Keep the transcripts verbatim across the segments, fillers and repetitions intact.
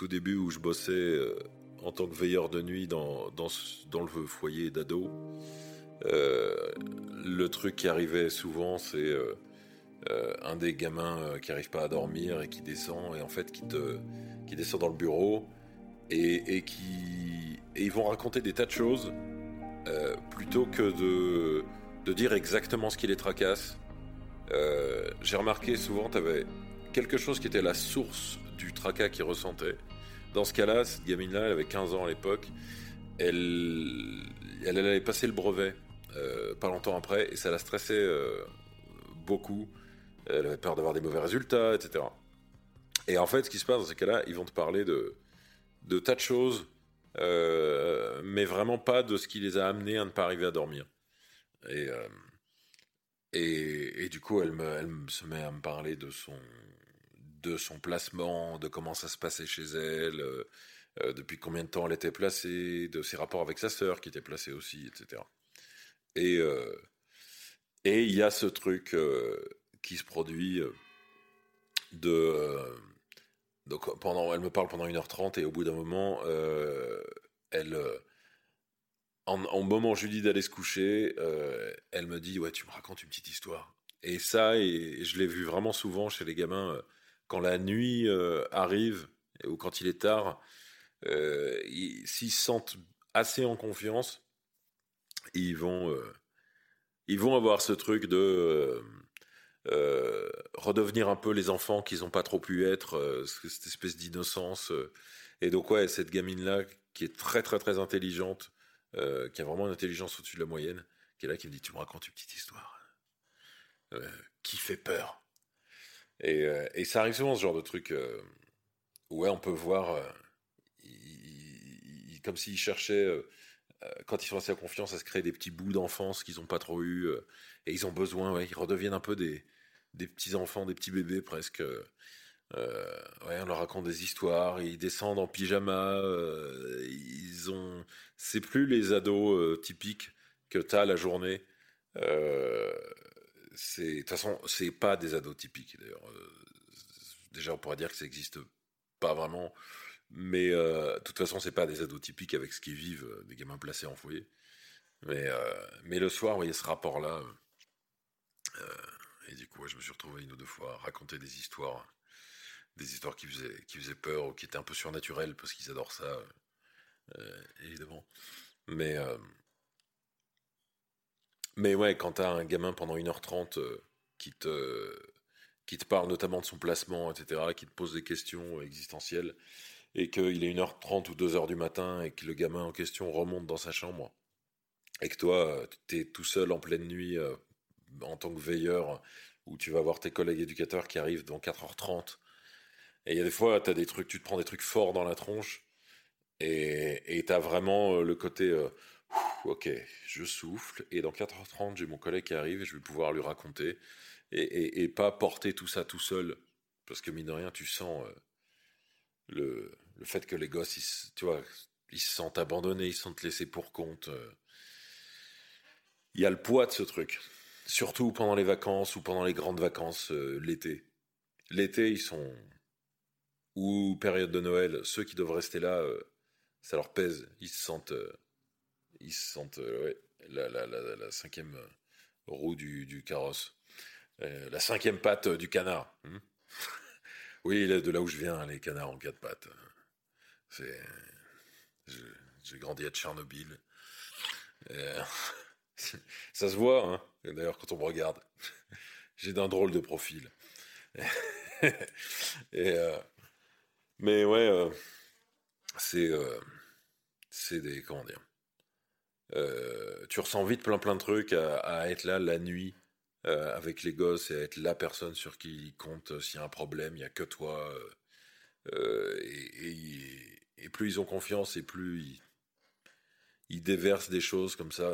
tout début où je bossais en tant que veilleur de nuit dans, dans, dans le foyer d'ados, euh, le truc qui arrivait souvent, c'est euh, euh, un des gamins qui n'arrive pas à dormir et qui descend, et en fait qui, te, qui descend dans le bureau, et, et, qui, et ils vont raconter des tas de choses euh, plutôt que de, de dire exactement ce qui les tracasse. Euh, j'ai remarqué souvent, t'avais quelque chose qui était la source du tracas qu'ils ressentaient. Dans ce cas-là, cette gamine-là, elle avait quinze ans à l'époque, elle, elle allait passer le brevet euh, pas longtemps après, et ça la stressait euh, beaucoup. Elle avait peur d'avoir des mauvais résultats, et cetera. Et en fait, ce qui se passe dans ces cas-là, ils vont te parler de, de tas de choses, euh, mais vraiment pas de ce qui les a amenés à ne pas arriver à dormir. Et... Euh, Et, et du coup, elle, me, elle se met à me parler de son, de son placement, de comment ça se passait chez elle, euh, depuis combien de temps elle était placée, de ses rapports avec sa sœur qui était placée aussi, et cetera. Et il euh, et y a ce truc euh, qui se produit de... Euh, donc pendant, elle me parle pendant une heure trente et au bout d'un moment, euh, elle... Euh, Au moment où je lui dis d'aller se coucher, euh, elle me dit « Ouais, tu me racontes une petite histoire. » Et ça, et, et je l'ai vu vraiment souvent chez les gamins, euh, quand la nuit euh, arrive, ou quand il est tard, euh, ils, s'ils se sentent assez en confiance, ils vont, euh, ils vont avoir ce truc de euh, euh, redevenir un peu les enfants qu'ils n'ont pas trop pu être, euh, cette espèce d'innocence. Euh. Et donc, ouais, cette gamine-là, qui est très, très, très intelligente, Euh, qui a vraiment une intelligence au-dessus de la moyenne, qui est là, qui me dit « Tu me racontes une petite histoire euh, qui fait peur. » Et, euh, et ça arrive souvent, ce genre de truc. Euh, ouais, on peut voir, euh, ils, ils, comme s'ils cherchaient, euh, quand ils sont assez en confiance, à se créer des petits bouts d'enfance qu'ils n'ont pas trop eu, euh, et ils ont besoin, ouais, ils redeviennent un peu des, des petits enfants, des petits bébés presque. Euh, Euh, ouais, on leur raconte des histoires, ils descendent en pyjama, euh, ils ont... c'est plus les ados euh, typiques que t'as la journée. Euh, c'est... De toute façon, c'est pas des ados typiques d'ailleurs. Euh, déjà, on pourrait dire que ça existe pas vraiment, mais euh, de toute façon, c'est pas des ados typiques avec ce qu'ils vivent, euh, des gamins placés en foyer. Mais, euh, mais le soir, vous voyez ce rapport-là. Euh, et du coup, ouais, je me suis retrouvé une ou deux fois à raconter des histoires. Des histoires qui faisaient, qui faisaient peur ou qui étaient un peu surnaturelles parce qu'ils adorent ça, euh, évidemment. Mais, euh, mais ouais, quand t'as un gamin pendant une heure trente euh, qui, te, euh, qui te parle notamment de son placement, et cetera, qui te pose des questions existentielles, et qu'il est une heure trente ou deux heures du matin et que le gamin en question remonte dans sa chambre, et que toi, t'es tout seul en pleine nuit euh, en tant que veilleur, où tu vas voir tes collègues éducateurs qui arrivent dans quatre heures trente. Et il y a des fois, t'as des trucs, tu te prends des trucs forts dans la tronche et, et t'as vraiment le côté euh, « Ok, je souffle et dans quatre heures trente, j'ai mon collègue qui arrive et je vais pouvoir lui raconter et, et, et pas porter tout ça tout seul. » Parce que mine de rien, tu sens euh, le, le fait que les gosses, ils, tu vois, ils se sentent abandonnés, ils se sentent laissés pour compte. Euh. Il y a le poids de ce truc, surtout pendant les vacances ou pendant les grandes vacances euh, l'été. L'été, ils sont... ou période de Noël, ceux qui doivent rester là, euh, ça leur pèse, ils se sentent, euh, ils se sentent euh, ouais, la, la, la, la cinquième roue du, du carrosse, euh, la cinquième patte du canard. Hein. Oui, là, de là où je viens, les canards ont quatre pattes. C'est... Je, j'ai grandi à Tchernobyl. Euh... ça se voit, hein, d'ailleurs, quand on me regarde. J'ai d'un drôle de profil. Et... Euh... Mais ouais, euh, c'est, euh, c'est des, comment dire, euh, tu ressens vite plein plein de trucs à, à être là la nuit euh, avec les gosses et à être la personne sur qui ils comptent s'il y a un problème, il n'y a que toi. Euh, et, et, et plus ils ont confiance et plus ils, ils déversent des choses comme ça.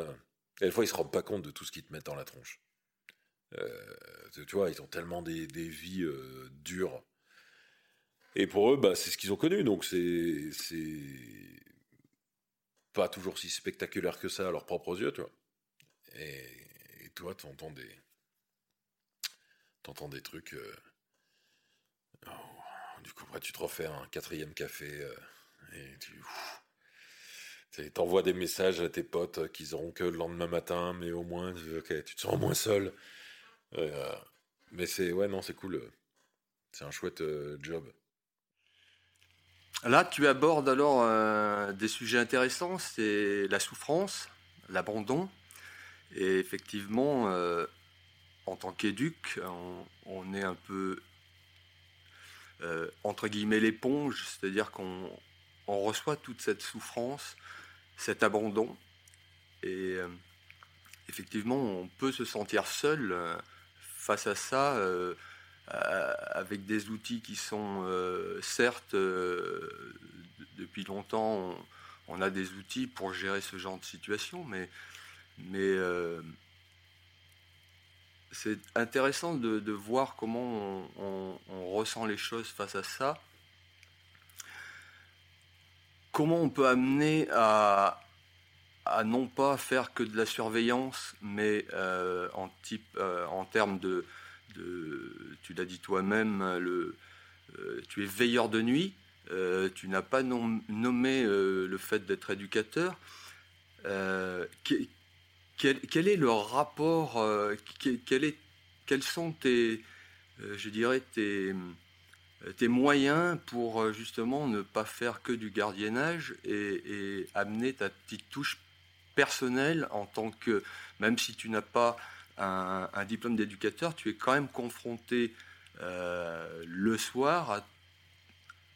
Et des fois, ils ne se rendent pas compte de tout ce qu'ils te mettent dans la tronche. Euh, tu vois, ils ont tellement des, des vies euh, dures. Et pour eux, bah, c'est ce qu'ils ont connu, donc c'est, c'est pas toujours si spectaculaire que ça à leurs propres yeux, tu vois. Et, et toi, t'entends des, t'entends des trucs... Euh... Oh, Du coup, après, tu te refais un quatrième café euh, et tu... Ouf. T'envoies des messages à tes potes qu'ils auront que le lendemain matin, mais au moins, okay, tu te sens moins seul. Euh, mais c'est, ouais, non, c'est cool. C'est un chouette euh, job. Là, tu abordes alors euh, des sujets intéressants, c'est la souffrance, l'abandon. Et effectivement, euh, en tant qu'éduc, on, on est un peu, euh, entre guillemets, l'éponge, c'est-à-dire qu'on on reçoit toute cette souffrance, cet abandon. Et euh, effectivement, on peut se sentir seul euh, face à ça, euh, à, avec des outils qui sont, euh, certes, euh, d- depuis longtemps, on, on a des outils pour gérer ce genre de situation, mais, mais euh, c'est intéressant de, de voir comment on, on, on ressent les choses face à ça. Comment on peut amener à, à non pas faire que de la surveillance, mais euh, en, type, euh, en termes de, de... Tu l'as dit toi-même, le, euh, tu es veilleur de nuit, euh, tu n'as pas nom, nommé euh, le fait d'être éducateur. Euh, quel, quel, quel est le rapport euh, quel, quel est, Quels sont tes... Euh, je dirais tes... tes moyens pour justement ne pas faire que du gardiennage et, et amener ta petite touche personnelle en tant que, même si tu n'as pas un, un diplôme d'éducateur, tu es quand même confronté euh, le soir à,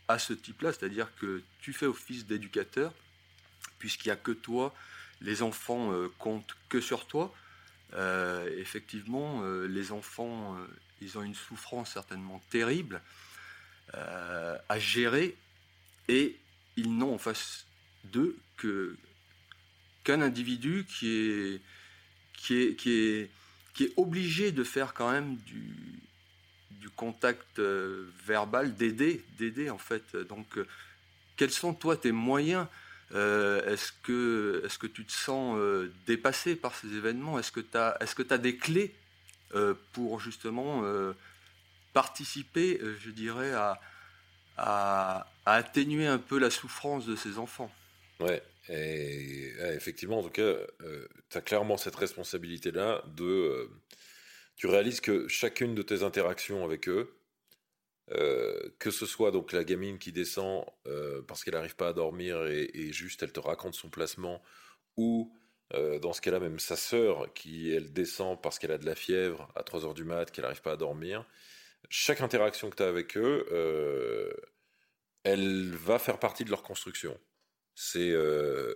à ce type-là, c'est-à-dire que tu fais office d'éducateur, puisqu'il n'y a que toi, les enfants euh, comptent que sur toi. Euh, effectivement, euh, les enfants, euh, ils ont une souffrance certainement terrible, Euh, à gérer, et ils n'ont en face d'eux que, qu'un individu qui est, qui, est, qui, est, qui est obligé de faire quand même du, du contact euh, verbal, d'aider, d'aider en fait. Donc, euh, quels sont toi tes moyens euh, est-ce que, est-ce que tu te sens euh, dépassé par ces événements ? Est-ce que tu as est-ce que tu as des clés euh, pour justement... Euh, participer, je dirais, à, à, à atténuer un peu la souffrance de ces enfants. Ouais, et ouais, effectivement, en tout cas, euh, tu as clairement cette responsabilité-là de... Euh, tu réalises que chacune de tes interactions avec eux, euh, que ce soit donc la gamine qui descend euh, parce qu'elle n'arrive pas à dormir et, et juste elle te raconte son placement, ou... Euh, dans ce cas-là, même sa sœur, qui elle descend parce qu'elle a de la fièvre à trois heures du mat, qu'elle n'arrive pas à dormir, chaque interaction que tu as avec eux, euh, elle va faire partie de leur construction. C'est, euh,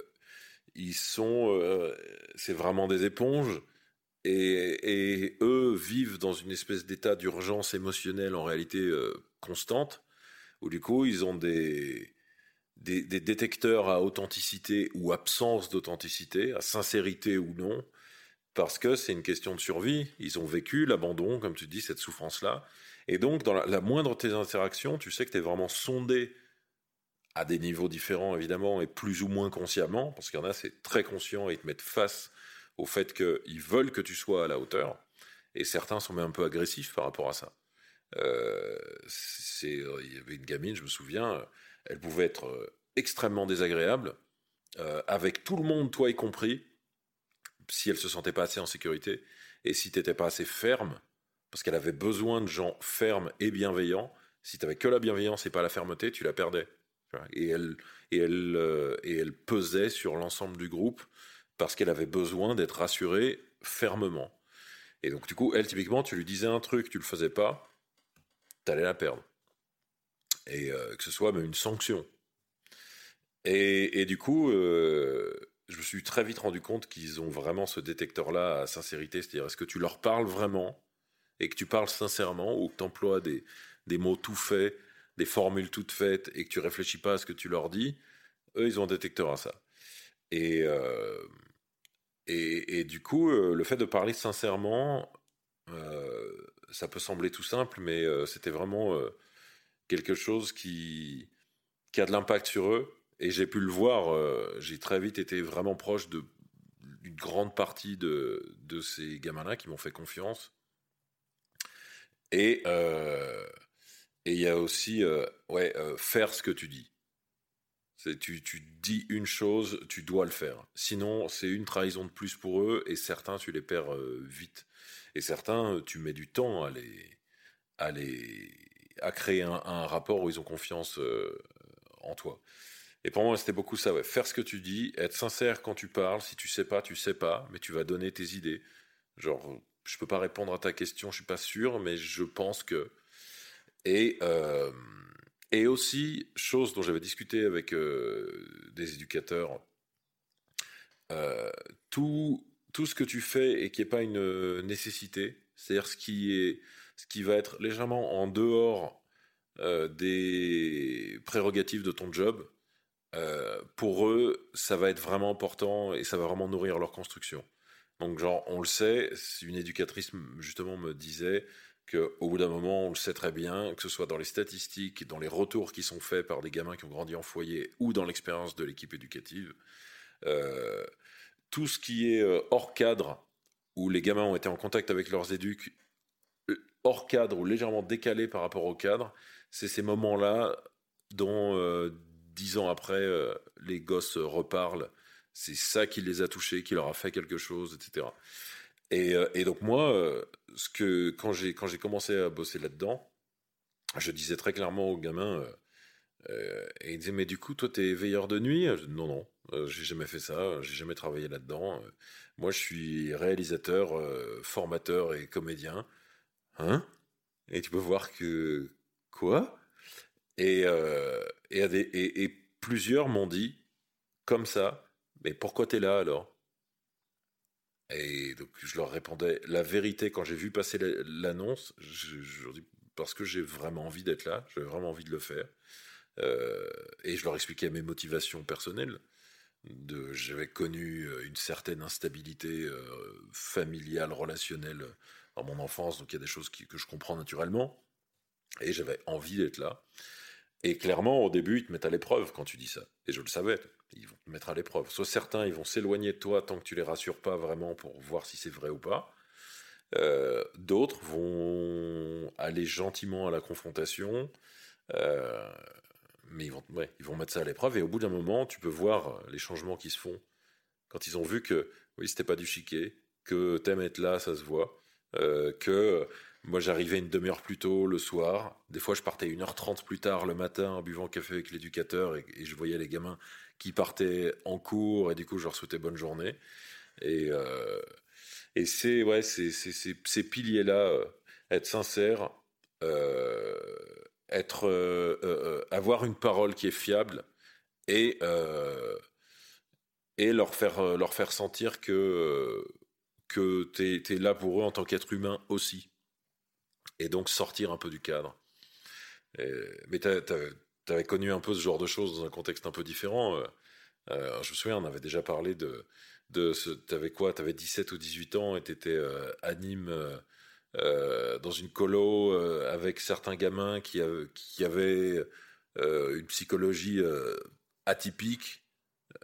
ils sont, euh, c'est vraiment des éponges, et, et eux vivent dans une espèce d'état d'urgence émotionnelle en réalité euh, constante, où du coup, ils ont des... Des, des détecteurs à authenticité ou absence d'authenticité, à sincérité ou non, parce que c'est une question de survie. Ils ont vécu l'abandon, comme tu dis, cette souffrance-là. Et donc, dans la, la moindre de tes interactions, tu sais que tu es vraiment sondé à des niveaux différents, évidemment, et plus ou moins consciemment, parce qu'il y en a, c'est très conscient, et ils te mettent face au fait qu'ils veulent que tu sois à la hauteur. Et certains sont même un peu agressifs par rapport à ça. Euh, c'est, il y avait une gamine, je me souviens... Elle pouvait être extrêmement désagréable, euh, avec tout le monde, toi y compris, si elle ne se sentait pas assez en sécurité, et si tu n'étais pas assez ferme, parce qu'elle avait besoin de gens fermes et bienveillants. Si tu n'avais que la bienveillance et pas la fermeté, tu la perdais. Et elle, et, elle, euh, et elle pesait sur l'ensemble du groupe, parce qu'elle avait besoin d'être rassurée fermement. Et donc du coup, elle, typiquement, tu lui disais un truc, tu ne le faisais pas, tu allais la perdre. Et euh, que ce soit même une sanction. Et, et du coup, euh, je me suis très vite rendu compte qu'ils ont vraiment ce détecteur-là à sincérité, c'est-à-dire est-ce que tu leur parles vraiment, et que tu parles sincèrement, ou que tu emploies des, des mots tout faits, des formules toutes faites, et que tu réfléchis pas à ce que tu leur dis. Eux, ils ont un détecteur à ça. Et, euh, et, et du coup, euh, le fait de parler sincèrement, euh, ça peut sembler tout simple, mais euh, c'était vraiment... Euh, quelque chose qui, qui a de l'impact sur eux, et j'ai pu le voir, euh, j'ai très vite été vraiment proche de, d'une grande partie de, de ces gamins-là qui m'ont fait confiance, et, euh, Et il y a aussi euh, ouais, euh, faire ce que tu dis. C'est, tu, tu dis une chose, tu dois le faire. Sinon, c'est une trahison de plus pour eux, et certains, tu les perds euh, vite. Et certains, tu mets du temps à, les, à, les, à créer un, un rapport où ils ont confiance euh, en toi. Et pour moi, c'était beaucoup ça. Ouais. Faire ce que tu dis, être sincère quand tu parles. Si tu sais pas, tu sais pas, mais tu vas donner tes idées. Genre, je peux pas répondre à ta question, je suis pas sûr, mais je pense que... Et, euh, et aussi, chose dont j'avais discuté avec euh, des éducateurs, euh, tout, tout ce que tu fais et qui n'est pas une nécessité, c'est-à-dire ce qui, est, ce qui va être légèrement en dehors euh, des prérogatives de ton job, euh, pour eux, ça va être vraiment important et ça va vraiment nourrir leur construction. Donc genre, on le sait, une éducatrice justement me disait... qu'au bout d'un moment, on le sait très bien, que ce soit dans les statistiques, dans les retours qui sont faits par des gamins qui ont grandi en foyer ou dans l'expérience de l'équipe éducative, euh, tout ce qui est hors cadre, où les gamins ont été en contact avec leurs éducs, hors cadre ou légèrement décalé par rapport au cadre, c'est ces moments-là dont euh, dix ans après, euh, les gosses reparlent. C'est ça qui les a touchés, qui leur a fait quelque chose, et cetera. Et, et donc moi, ce que, quand, j'ai, quand j'ai commencé à bosser là-dedans, je disais très clairement aux gamins, euh, et ils disaient « Mais du coup, toi, t'es veilleur de nuit ?» Je dis, Non, non, euh, j'ai jamais fait ça, j'ai jamais travaillé là-dedans. Euh, moi, je suis réalisateur, euh, formateur et comédien. Hein ? Et tu peux voir que... Quoi ? et, euh, et, et, et plusieurs m'ont dit, comme ça, « Mais pourquoi t'es là alors ?» Et donc je leur répondais la vérité quand j'ai vu passer l'annonce, je, je leur dis parce que j'ai vraiment envie d'être là, j'ai vraiment envie de le faire, euh, et je leur expliquais mes motivations personnelles. De, j'avais connu une certaine instabilité euh, familiale, relationnelle dans mon enfance, donc il y a des choses qui, que je comprends naturellement, et j'avais envie d'être là. Et clairement, au début, ils te mettent à l'épreuve quand tu dis ça. Et je le savais, ils vont te mettre à l'épreuve. Soit certains, ils vont s'éloigner de toi tant que tu les rassures pas vraiment pour voir si c'est vrai ou pas. Euh, d'autres vont aller gentiment à la confrontation. Euh, mais ils vont, ouais, ils vont mettre ça à l'épreuve. Et au bout d'un moment, tu peux voir les changements qui se font. Quand ils ont vu que, oui, c'était pas du chiquet, que t'aimes être là, ça se voit, euh, que... Moi, j'arrivais une demi-heure plus tôt le soir. Des fois, je partais une heure trente plus tard le matin en buvant café avec l'éducateur et, et je voyais les gamins qui partaient en cours et du coup, je leur souhaitais bonne journée. Et, euh, et c'est, ouais, c'est, c'est, c'est, ces piliers-là, euh, être sincère, euh, être, euh, euh, avoir une parole qui est fiable et, euh, et leur faire, leur faire sentir que, que t'es, t'es là pour eux en tant qu'être humain aussi. Et donc sortir un peu du cadre. Et, mais tu avais connu un peu ce genre de choses dans un contexte un peu différent. Euh, je me souviens, on avait déjà parlé de... de tu avais quoi ? Tu avais dix-sept ou dix-huit ans et tu étais euh, à Nîmes euh, dans une colo euh, avec certains gamins qui, qui avaient euh, une psychologie euh, atypique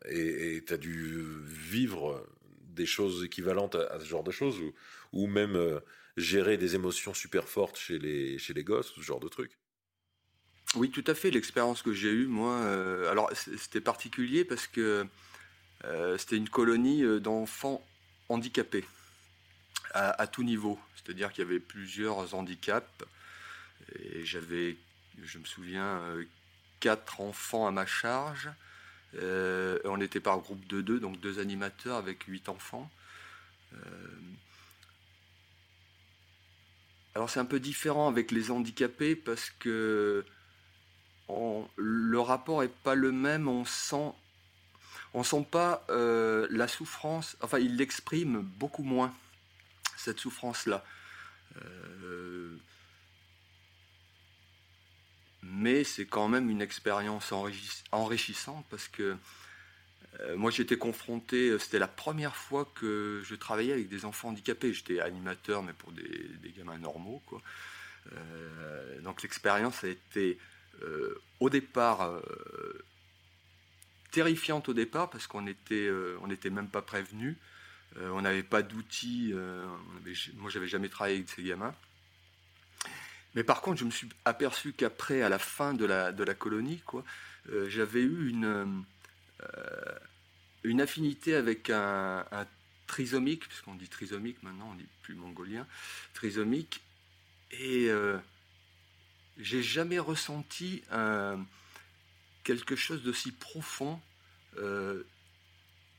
et tu as dû vivre des choses équivalentes à, à ce genre de choses ou, ou même... Euh, gérer des émotions super fortes chez les, chez les gosses, ce genre de truc. Oui, tout à fait. L'expérience que j'ai eue, moi... Euh, alors, c'était particulier parce que euh, c'était une colonie d'enfants handicapés à, à tout niveau. C'est-à-dire qu'il y avait plusieurs handicaps. Et j'avais, je me souviens, quatre enfants à ma charge. Euh, on était par groupe de deux, donc deux animateurs avec huit enfants. Euh, Alors c'est un peu différent avec les handicapés parce que on, le rapport n'est pas le même, on sent, on sent pas euh, la souffrance, enfin ils l'expriment beaucoup moins, cette souffrance-là. Euh, mais c'est quand même une expérience enrichis, enrichissante parce que euh, moi j'étais confronté, c'était la première fois que je travaillais avec des enfants handicapés. J'étais animateur, mais pour des, des gamins normaux, quoi. Euh, donc l'expérience a été euh, au départ euh, terrifiante au départ parce qu'on était, euh, on n'était même pas prévenus, euh, on n'avait pas d'outils. Euh, on avait, moi j'avais jamais travaillé avec ces gamins. Mais par contre, je me suis aperçu qu'après, à la fin de la, de la colonie, quoi, euh, j'avais eu une, euh, une affinité avec un, un trisomique, puisqu'on dit trisomique maintenant, on ne dit plus mongolien, trisomique, et euh, j'ai jamais ressenti un, quelque chose d'aussi profond euh,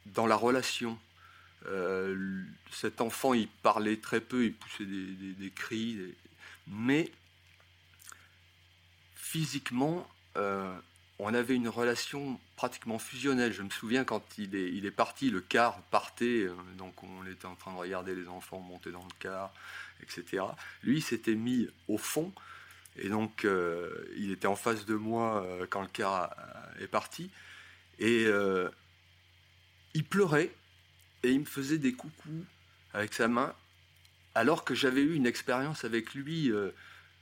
dans la relation. Euh, cet enfant, il parlait très peu, il poussait des, des, des cris, des, mais... Physiquement, euh, on avait une relation pratiquement fusionnelle. Je me souviens quand il est, il est parti, le car partait, euh, donc on était en train de regarder les enfants monter dans le car, et cetera. Lui, il s'était mis au fond, et donc euh, il était en face de moi euh, quand le car a, a, est parti, et euh, il pleurait, et il me faisait des coucous avec sa main, alors que j'avais eu une expérience avec lui... Euh,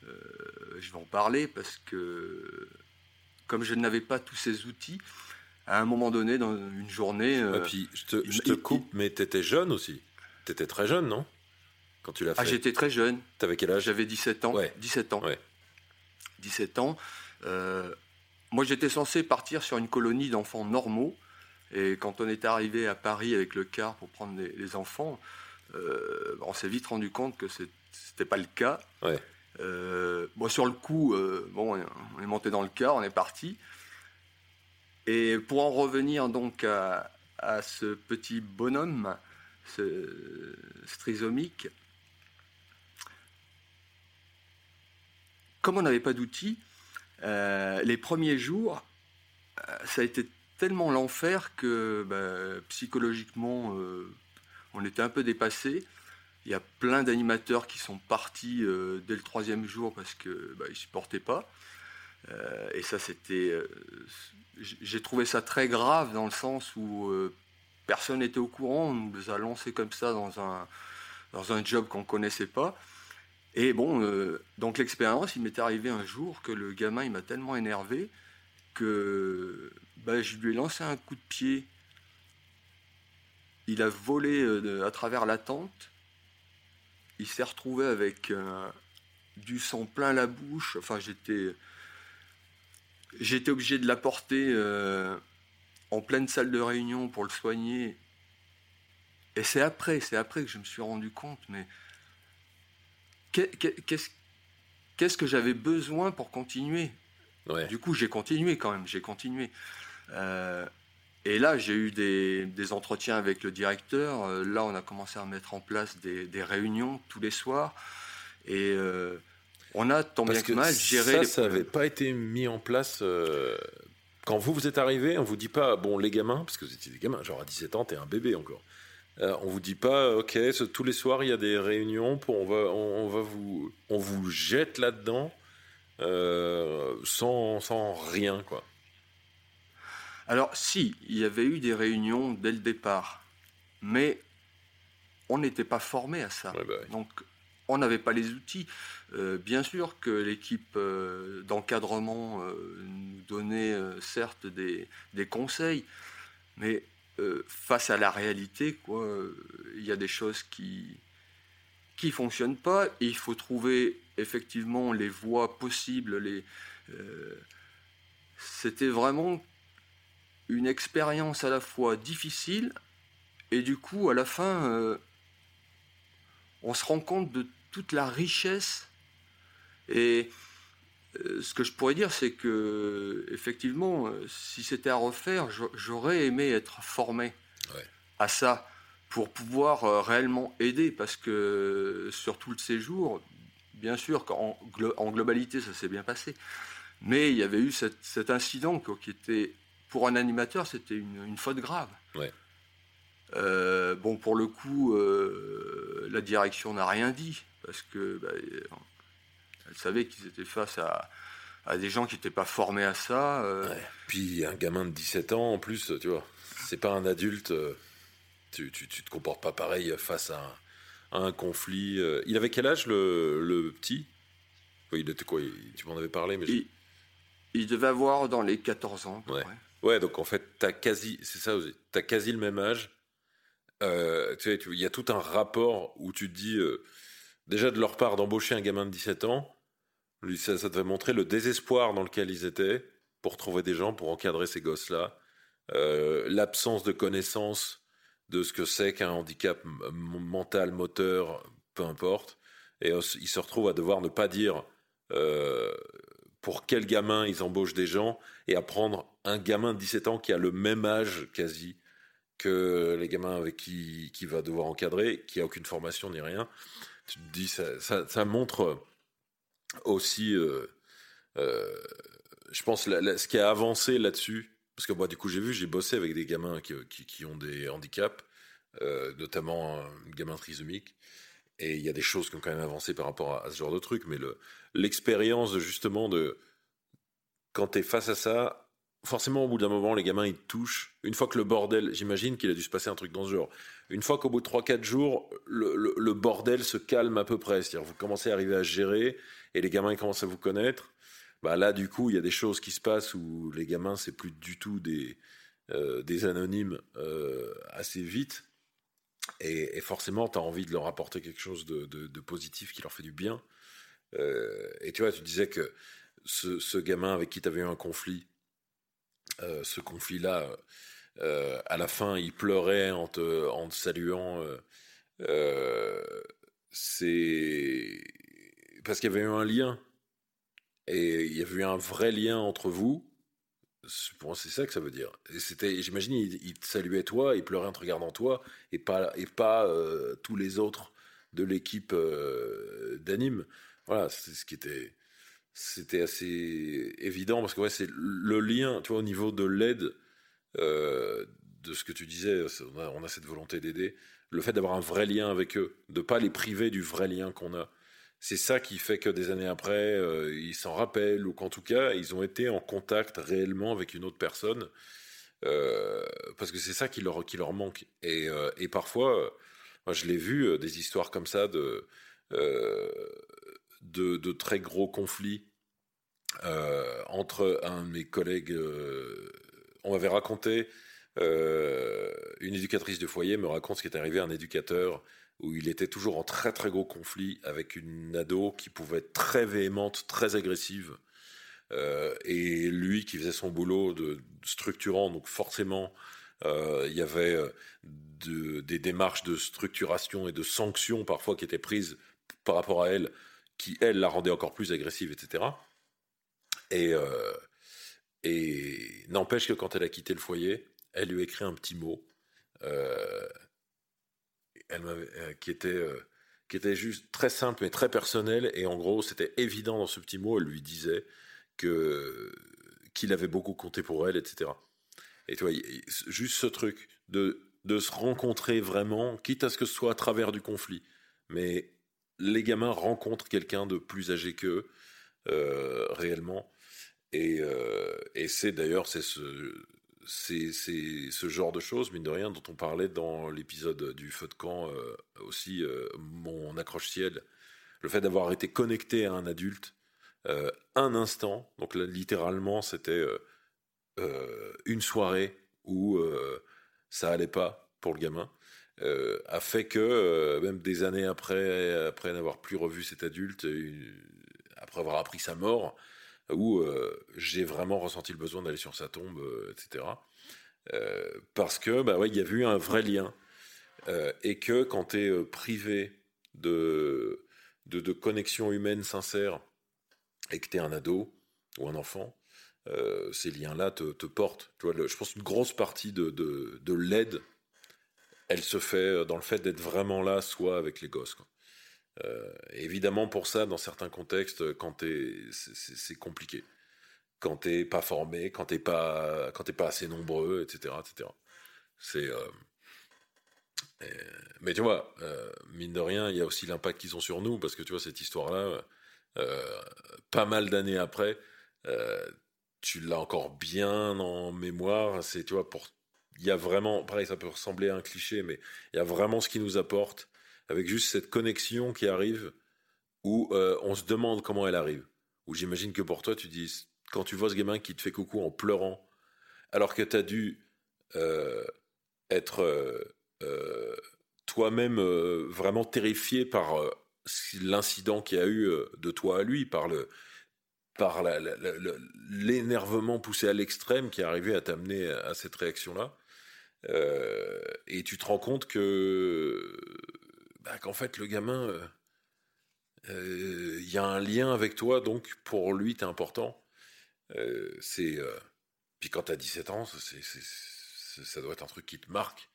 Euh, je vais en parler parce que comme je n'avais pas tous ces outils, à un moment donné, dans une journée... Euh, ah, puis, je te, je te il, coupe, il... mais tu étais jeune aussi. Tu étais très jeune, non? Quand tu l'as fait. Ah, j'étais très jeune. Tu avais quel âge? J'avais dix-sept ans. Ouais. dix-sept ans. Ouais. dix-sept ans. Euh, moi, j'étais censé partir sur une colonie d'enfants normaux. Et quand on est arrivé à Paris avec le car pour prendre les, les enfants, euh, on s'est vite rendu compte que ce n'était pas le cas. Ouais. Euh, bon, sur le coup, euh, bon, on est monté dans le car, on est parti. Et pour en revenir donc à, à ce petit bonhomme, ce, ce trisomique, comme on n'avait pas d'outils, euh, les premiers jours, ça a été tellement l'enfer que bah, psychologiquement, euh, on était un peu dépassés. Il y a plein d'animateurs qui sont partis euh, dès le troisième jour parce qu'ils bah, ne supportaient pas. Euh, et ça, c'était... Euh, j'ai trouvé ça très grave dans le sens où euh, personne n'était au courant. On nous a lancés comme ça dans un, dans un job qu'on ne connaissait pas. Et bon, euh, donc l'expérience, il m'est arrivé un jour que le gamin, il m'a tellement énervé que bah, je lui ai lancé un coup de pied. Il a volé euh, à travers la tente. Il s'est retrouvé avec euh, du sang plein la bouche. Enfin, j'étais, j'étais obligé de l'apporter euh, en pleine salle de réunion pour le soigner. Et c'est après, c'est après que je me suis rendu compte, mais qu'est-ce, qu'est-ce que j'avais besoin pour continuer ? Ouais. Du coup, j'ai continué quand même, j'ai continué. Euh, Et là, j'ai eu des, des entretiens avec le directeur. Euh, là, on a commencé à mettre en place des, des réunions tous les soirs. Et euh, on a, tant bien que mal, géré... Parce que ça, ça n'avait pas été mis en place... Euh, quand vous, vous êtes arrivés, on ne vous dit pas, bon, les gamins, parce que vous étiez des gamins, genre à dix-sept ans, t'es un bébé encore. Euh, on ne vous dit pas, OK, ce, tous les soirs, il y a des réunions, pour, on, va, on, on, va vous, on vous jette là-dedans euh, sans, sans rien, quoi. Alors, si, il y avait eu des réunions dès le départ, mais on n'était pas formé à ça. Ouais, bah oui. Donc, on n'avait pas les outils. Euh, bien sûr que l'équipe euh, d'encadrement euh, nous donnait euh, certes des, des conseils, mais euh, face à la réalité, quoi, il y a des choses qui qui fonctionnent pas. Et il faut trouver effectivement les voies possibles. Les, euh, c'était vraiment... une expérience à la fois difficile et du coup, à la fin, euh, on se rend compte de toute la richesse. Et euh, ce que je pourrais dire, c'est que effectivement, euh, si c'était à refaire, j'aurais aimé être formé ouais. à ça pour pouvoir euh, réellement aider, parce que sur tout le séjour, bien sûr qu'en glo- en globalité, ça s'est bien passé, mais il y avait eu cette, cet incident quoi, qui était... Pour un animateur, c'était une, une faute grave. Ouais. Euh, bon, pour le coup, euh, la direction n'a rien dit, parce que bah, elle savait qu'ils étaient face à, à des gens qui n'étaient pas formés à ça. Euh. Ouais. Puis un gamin de dix-sept ans, en plus, tu vois, c'est pas un adulte. Tu, tu, tu te comportes pas pareil face à un, à un conflit. Il avait quel âge, le, le petit ? Oui, il était quoi ? Il, tu m'en avais parlé, mais... Il, il devait avoir dans les quatorze ans, ouais. Près. Ouais, donc en fait, t'as quasi, c'est ça, t'as quasi le même âge. Euh, tu sais, il y a tout un rapport où tu te dis, euh, déjà de leur part d'embaucher un gamin de dix-sept ans, Lui, ça, ça devait montrer le désespoir dans lequel ils étaient pour trouver des gens pour encadrer ces gosses-là, euh, l'absence de connaissance de ce que c'est qu'un handicap m- mental, moteur, peu importe. Et euh, ils se retrouvent à devoir ne pas dire euh, pour quel gamin ils embauchent des gens et à prendre un gamin de dix-sept ans qui a le même âge quasi que les gamins avec qui qui va devoir encadrer, qui a aucune formation ni rien. Tu te dis, ça, ça, ça montre aussi, euh, euh, je pense, la, la, ce qui a avancé là-dessus. Parce que moi, du coup, j'ai vu, j'ai bossé avec des gamins qui, qui, qui ont des handicaps, euh, notamment un gamin trisomique. Et il y a des choses qui ont quand même avancé par rapport à, à ce genre de truc. Mais le, l'expérience, justement, de quand t'es face à ça, forcément, au bout d'un moment, les gamins, ils te touchent. Une fois que le bordel... J'imagine qu'il a dû se passer un truc dans ce genre. Une fois qu'au bout de trois à quatre jours, le, le, le bordel se calme à peu près. C'est-à-dire vous commencez à arriver à gérer et les gamins, ils commencent à vous connaître. Bah là, du coup, il y a des choses qui se passent où les gamins, c'est plus du tout des, euh, des anonymes euh, assez vite. Et, et forcément, tu as envie de leur apporter quelque chose de, de, de positif qui leur fait du bien. Euh, et tu vois, tu disais que ce, ce gamin avec qui tu avais eu un conflit, Euh, ce conflit-là, euh, à la fin, il pleurait en te, en te saluant. Euh, euh, c'est parce qu'il y avait eu un lien. Et il y avait eu un vrai lien entre vous. C'est, pour moi, c'est ça que ça veut dire. Et c'était, j'imagine, il, il te saluait toi, il pleurait en te regardant toi, et pas, et pas euh, tous les autres de l'équipe euh, d'anime. Voilà, c'est ce qui était... C'était assez évident parce que ouais, c'est le lien, tu vois, au niveau de l'aide, euh, de ce que tu disais, on a, on a cette volonté d'aider, le fait d'avoir un vrai lien avec eux, de pas les priver du vrai lien qu'on a. C'est ça qui fait que des années après, euh, ils s'en rappellent ou qu'en tout cas, ils ont été en contact réellement avec une autre personne euh, parce que c'est ça qui leur, qui leur manque. Et, euh, et parfois, euh, moi je l'ai vu, euh, des histoires comme ça de... Euh, De, de très gros conflits euh, entre un de mes collègues. Euh, on m'avait raconté, euh, une éducatrice de foyer me raconte ce qui est arrivé à un éducateur où il était toujours en très très gros conflit avec une ado qui pouvait être très véhémente, très agressive. Euh, et lui qui faisait son boulot de, de structurant, donc forcément euh, il y avait de, des démarches de structuration et de sanctions parfois qui étaient prises par rapport à elle, qui, elle, la rendait encore plus agressive, et cetera. Et, euh, et n'empêche que quand elle a quitté le foyer, elle lui a écrit un petit mot euh, elle euh, qui, était, euh, qui était juste très simple, mais très personnel. Et en gros, c'était évident dans ce petit mot, elle lui disait que, qu'il avait beaucoup compté pour elle, et cetera. Et tu vois, juste ce truc de, de se rencontrer vraiment, quitte à ce que ce soit à travers du conflit, mais... les gamins rencontrent quelqu'un de plus âgé qu'eux, euh, réellement. Et, euh, et c'est d'ailleurs c'est ce, c'est, c'est ce genre de choses, mine de rien, dont on parlait dans l'épisode du Feu de camp, euh, aussi, euh, mon accroche-ciel. Le fait d'avoir été connecté à un adulte euh, un instant, donc là, littéralement, c'était euh, euh, une soirée où euh, ça allait pas pour le gamin. Euh, a fait que euh, même des années après après n'avoir plus revu cet adulte, euh, après avoir appris sa mort, où euh, j'ai vraiment ressenti le besoin d'aller sur sa tombe, euh, et cetera. Euh, parce que bah ouais, il y a eu un vrai lien, euh, et que quand t'es euh, privé de, de de connexion humaine sincère et que t'es un ado ou un enfant, euh, ces liens-là te, te portent. Tu vois, le, je pense une grosse partie de de, de l'aide, elle se fait dans le fait d'être vraiment là, soit avec les gosses, quoi. Euh, évidemment, pour ça, dans certains contextes, quand t'es, c'est, c'est, c'est compliqué. Quand t'es pas formé, quand t'es pas, quand t'es pas assez nombreux, et cetera, et cetera. C'est, euh, et, mais tu vois, euh, mine de rien, il y a aussi l'impact qu'ils ont sur nous, parce que tu vois cette histoire-là, euh, pas mal d'années après, euh, tu l'as encore bien en mémoire. C'est, tu vois, pour il y a vraiment, pareil, ça peut ressembler à un cliché, mais il y a vraiment ce qui nous apporte, avec juste cette connexion qui arrive, où euh, on se demande comment elle arrive. Où j'imagine que pour toi, tu dis, quand tu vois ce gamin qui te fait coucou en pleurant, alors que t'as dû euh, être euh, euh, toi-même euh, vraiment terrifié par euh, l'incident qu'il y a eu euh, de toi à lui, par le, par la, la, la, la, l'énervement poussé à l'extrême qui est arrivé à t'amener à cette réaction-là. Euh, et tu te rends compte que, bah, qu'en fait, le gamin, il euh, euh, y a un lien avec toi, donc pour lui, t'es important. Euh, c'est, euh, puis quand t'as dix-sept ans, c'est, c'est, c'est, ça doit être un truc qui te marque,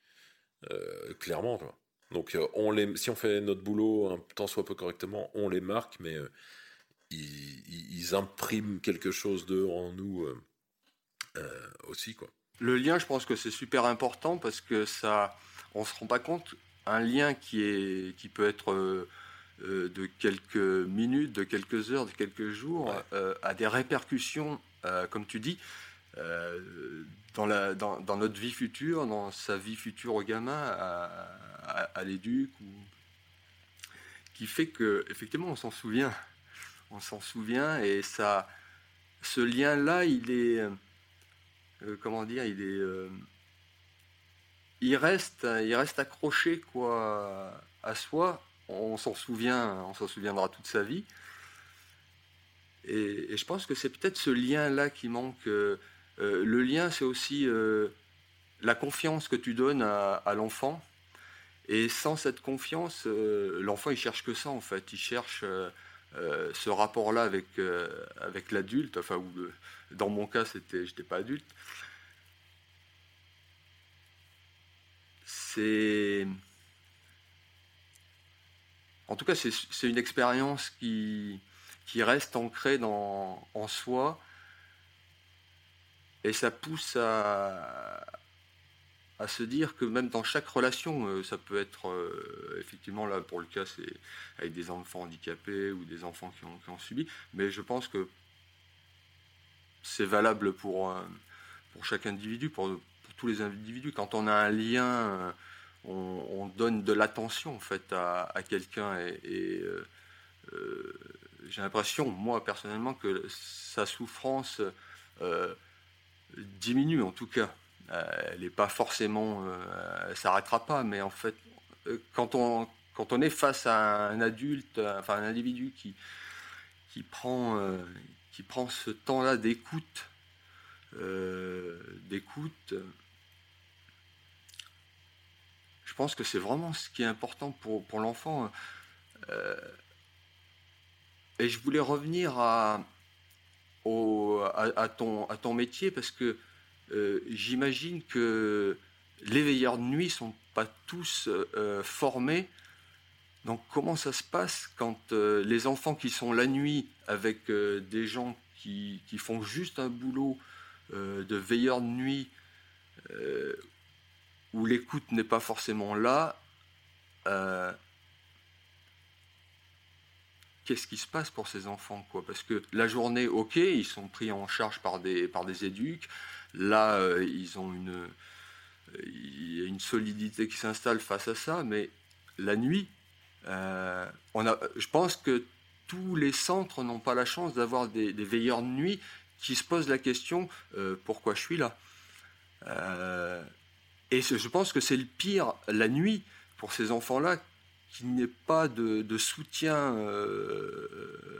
euh, clairement, quoi. Donc, euh, on les, si on fait notre boulot, un tant soit peu correctement, on les marque, mais euh, ils, ils impriment quelque chose d'eux en nous euh, euh, aussi, quoi. Le lien, je pense que c'est super important parce que ça, on se rend pas compte, un lien qui est, qui peut être euh, de quelques minutes, de quelques heures, de quelques jours, ouais. euh, a des répercussions, euh, comme tu dis, euh, dans la, dans, dans notre vie future, dans sa vie future au gamin, à, à, à l'éduc, ou, qui fait que, effectivement, on s'en souvient, on s'en souvient, et ça, ce lien-là, il est Euh, comment dire, il est, euh, il reste, il reste accroché quoi à soi. On s'en souvient, on s'en souviendra toute sa vie. Et, et je pense que c'est peut-être ce lien-là qui manque. Euh, euh, le lien, c'est aussi euh, la confiance que tu donnes à, à l'enfant. Et sans cette confiance, euh, l'enfant il cherche que ça en fait. Il cherche euh, euh, ce rapport-là avec euh, avec l'adulte, enfin ou le Dans mon cas, c'était, j'étais pas adulte. C'est, en tout cas, c'est, c'est une expérience qui, qui reste ancrée dans, en soi, et ça pousse à, à se dire que même dans chaque relation, ça peut être euh, effectivement là pour le cas, c'est avec des enfants handicapés ou des enfants qui ont, qui ont subi, mais je pense que c'est valable pour, pour chaque individu, pour, pour tous les individus. Quand on a un lien, on, on donne de l'attention en fait à, à quelqu'un. Et, et euh, j'ai l'impression, moi personnellement, que sa souffrance euh, diminue en tout cas. Elle n'est pas forcément, euh, elle s'arrêtera pas, mais en fait, quand on, quand on est face à un adulte, enfin un individu qui, qui prend... Euh, qui prend ce temps-là d'écoute, euh, d'écoute, je pense que c'est vraiment ce qui est important pour, pour l'enfant. Euh, et je voulais revenir à, au, à, à, ton, à ton métier, parce que euh, j'imagine que les veilleurs de nuit ne sont pas tous euh, formés. Donc, comment ça se passe quand euh, les enfants qui sont la nuit avec euh, des gens qui, qui font juste un boulot euh, de veilleur de nuit, euh, où l'écoute n'est pas forcément là, euh, qu'est-ce qui se passe pour ces enfants, quoi ? Parce que la journée, ok, ils sont pris en charge par des, par des éducs. Là, euh, ils ont une, il y a une solidité qui s'installe face à ça, mais la nuit... Euh, on a, je pense que tous les centres n'ont pas la chance d'avoir des, des veilleurs de nuit qui se posent la question euh, pourquoi je suis là euh, et je pense que c'est le pire la nuit pour ces enfants-là, qu'il n'y ait pas de, de soutien euh,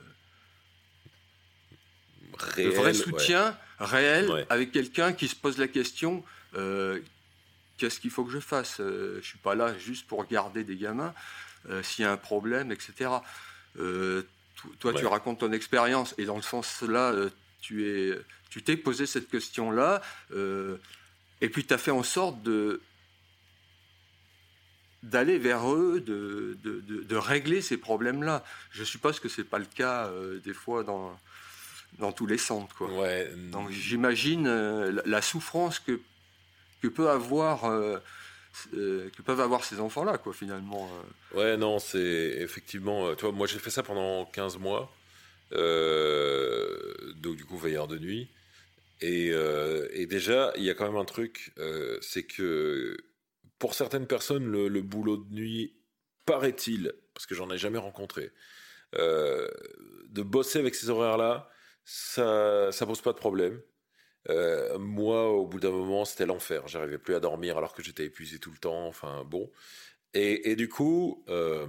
réel, de vrai soutien, ouais. réel ouais. Avec quelqu'un qui se pose la question euh, qu'est-ce qu'il faut que je fasse, euh, je suis pas là juste pour garder des gamins. Euh, s'il y a un problème, et cetera. Euh, t- toi, ouais. tu racontes ton expérience, et dans le sens-là, euh, tu, es, tu t'es posé cette question-là, euh, et puis tu as fait en sorte de, d'aller vers eux, de, de, de, de régler ces problèmes-là. Je suppose que ce n'est pas le cas, euh, des fois, dans, dans tous les centres, quoi. Ouais. Donc, j'imagine euh, la, la souffrance que, que peut avoir... Euh, que peuvent avoir ces enfants-là, quoi, finalement. Ouais, non, c'est effectivement... Tu vois, moi, j'ai fait ça pendant quinze mois, euh, donc, du coup, veilleur de nuit. Et, euh, et déjà, il y a quand même un truc, euh, c'est que, pour certaines personnes, le, le boulot de nuit, paraît-il, parce que j'en ai jamais rencontré, euh, de bosser avec ces horaires-là, ça, ça pose pas de problème. Euh, moi, au bout d'un moment, c'était l'enfer. J'arrivais plus à dormir alors que j'étais épuisé tout le temps. Enfin, bon. Et, et du coup, euh,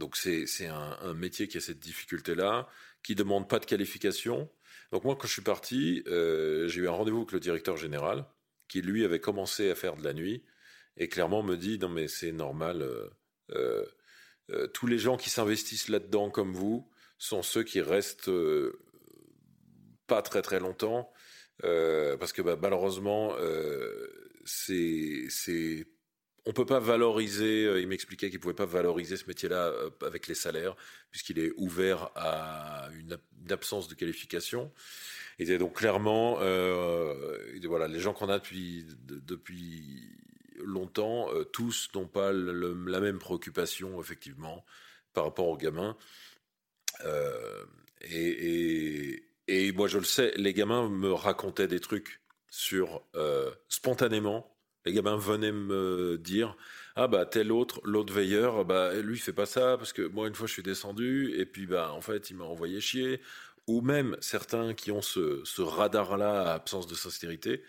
Donc c'est, c'est un, un métier qui a cette difficulté-là, qui ne demande pas de qualification. Donc moi, quand je suis parti, euh, j'ai eu un rendez-vous avec le directeur général, qui lui avait commencé à faire de la nuit, et clairement me dit « Non mais c'est normal, euh, euh, euh, tous les gens qui s'investissent là-dedans comme vous sont ceux qui restent euh, pas très très longtemps, euh, parce que bah, malheureusement, euh, c'est... c'est on peut pas valoriser, euh, il m'expliquait qu'il pouvait pas valoriser ce métier-là euh, avec les salaires, puisqu'il est ouvert à une, une absence de qualification. Et donc clairement, euh, voilà, les gens qu'on a depuis, de, depuis longtemps, euh, tous n'ont pas le, le, la même préoccupation, effectivement, par rapport aux gamins. Euh, et, et, et moi, je le sais, les gamins me racontaient des trucs sur euh, spontanément. Les gamins venaient me dire « Ah bah tel autre, l'autre veilleur, bah lui il fait pas ça parce que moi une fois je suis descendu et puis bah en fait il m'a envoyé chier. » Ou même certains qui ont ce, ce radar-là à absence de sincérité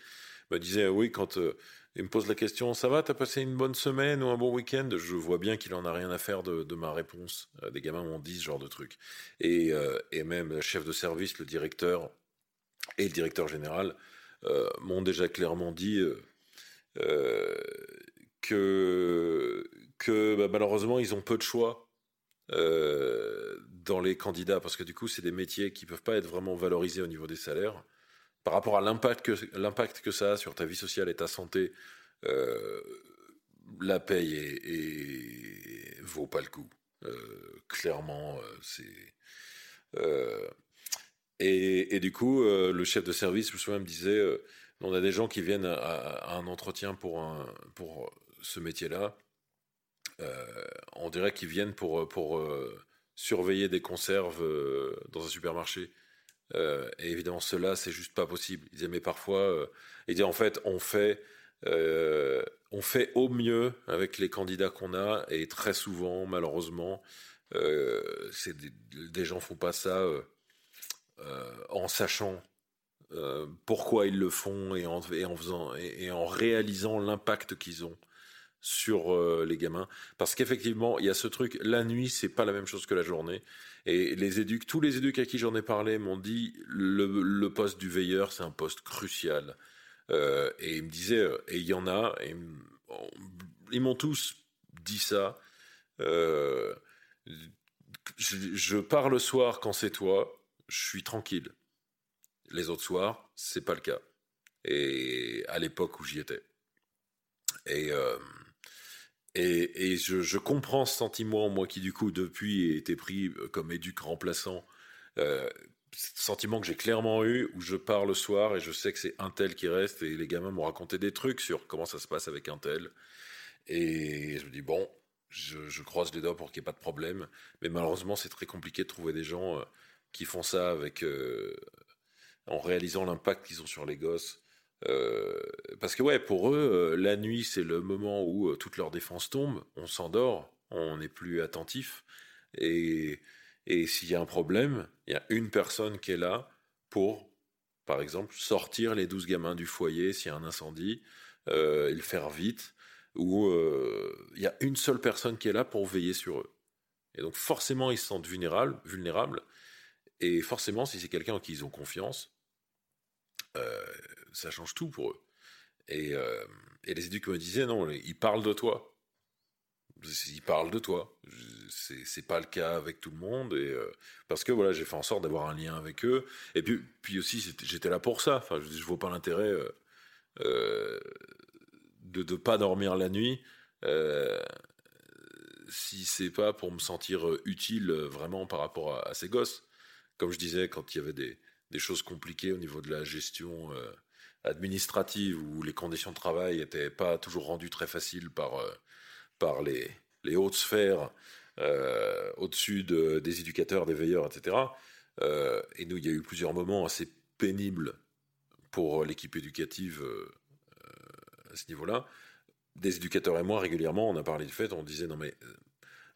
me disaient ah, « Oui, quand euh, il me pose la question « Ça va, t'as passé une bonne semaine ou un bon week-end ?» Je vois bien qu'il en a rien à faire de, de ma réponse. Des gamins m'ont dit ce genre de truc. Et, euh, et même le chef de service, le directeur et le directeur général euh, m'ont déjà clairement dit euh, « Euh, que, que bah, malheureusement ils ont peu de choix euh, dans les candidats parce que du coup c'est des métiers qui peuvent pas être vraiment valorisés au niveau des salaires par rapport à l'impact que, l'impact que ça a sur ta vie sociale et ta santé. euh, la paye est, est, vaut pas le coup, euh, clairement euh, c'est euh, et, et du coup euh, le chef de service, je me souviens, me disait euh, on a des gens qui viennent à, à un entretien pour, un, pour ce métier-là. Euh, on dirait qu'ils viennent pour, pour euh, surveiller des conserves euh, dans un supermarché. Euh, et évidemment, cela, c'est juste pas possible. Ils aimaient parfois... Euh, ils disaient, en fait, on fait, euh, on fait au mieux avec les candidats qu'on a. Et très souvent, malheureusement, euh, c'est des, des gens font pas ça euh, euh, en sachant... Euh, pourquoi ils le font et en, et en faisant et, et en réalisant l'impact qu'ils ont sur euh, les gamins, parce qu'effectivement il y a ce truc, la nuit c'est pas la même chose que la journée, et les éducs, tous les éducs à qui j'en ai parlé m'ont dit le, le poste du veilleur c'est un poste crucial, euh, et ils me disaient, et il y en a, et, on, ils m'ont tous dit ça, euh, je, je pars le soir quand c'est toi, je suis tranquille. Les autres soirs, c'est pas le cas. Et à l'époque où j'y étais. Et, euh, et, et je, je comprends ce sentiment, moi qui du coup, depuis, ai été pris comme éduc remplaçant. Euh, sentiment que j'ai clairement eu, où je pars le soir et je sais que c'est un tel qui reste. Et les gamins m'ont raconté des trucs sur comment ça se passe avec un tel. Et je me dis, bon, je, je croise les doigts pour qu'il n'y ait pas de problème. Mais malheureusement, c'est très compliqué de trouver des gens euh, qui font ça avec... Euh, en réalisant l'impact qu'ils ont sur les gosses. Euh, parce que ouais, pour eux, euh, la nuit, c'est le moment où euh, toute leur défense tombe, on s'endort, on n'est plus attentif, et, et s'il y a un problème, il y a une personne qui est là pour, par exemple, sortir les douze gamins du foyer s'il y a un incendie, euh, et le faire vite, ou euh, il y a une seule personne qui est là pour veiller sur eux. Et donc forcément, ils se sentent vulnérables, vulnérables, et forcément, si c'est quelqu'un en qui ils ont confiance, euh, ça change tout pour eux. Et, euh, et les éducs me disaient, non, ils parlent de toi. Ils parlent de toi. C'est, c'est pas le cas avec tout le monde. Et, euh, parce que voilà, j'ai fait en sorte d'avoir un lien avec eux. Et puis, puis aussi, j'étais là pour ça. Enfin, je, je vois pas l'intérêt euh, euh, de ne pas dormir la nuit euh, si c'est pas pour me sentir utile euh, vraiment par rapport à, à ces gosses. Comme je disais, quand il y avait des, des choses compliquées au niveau de la gestion euh, administrative, où les conditions de travail n'étaient pas toujours rendues très faciles par, euh, par les, les hautes sphères euh, au-dessus de, des éducateurs, des veilleurs, et cetera. Euh, et nous, il y a eu plusieurs moments assez pénibles pour l'équipe éducative euh, à ce niveau-là. Des éducateurs et moi, régulièrement, on a parlé du fait, on disait, non mais, euh,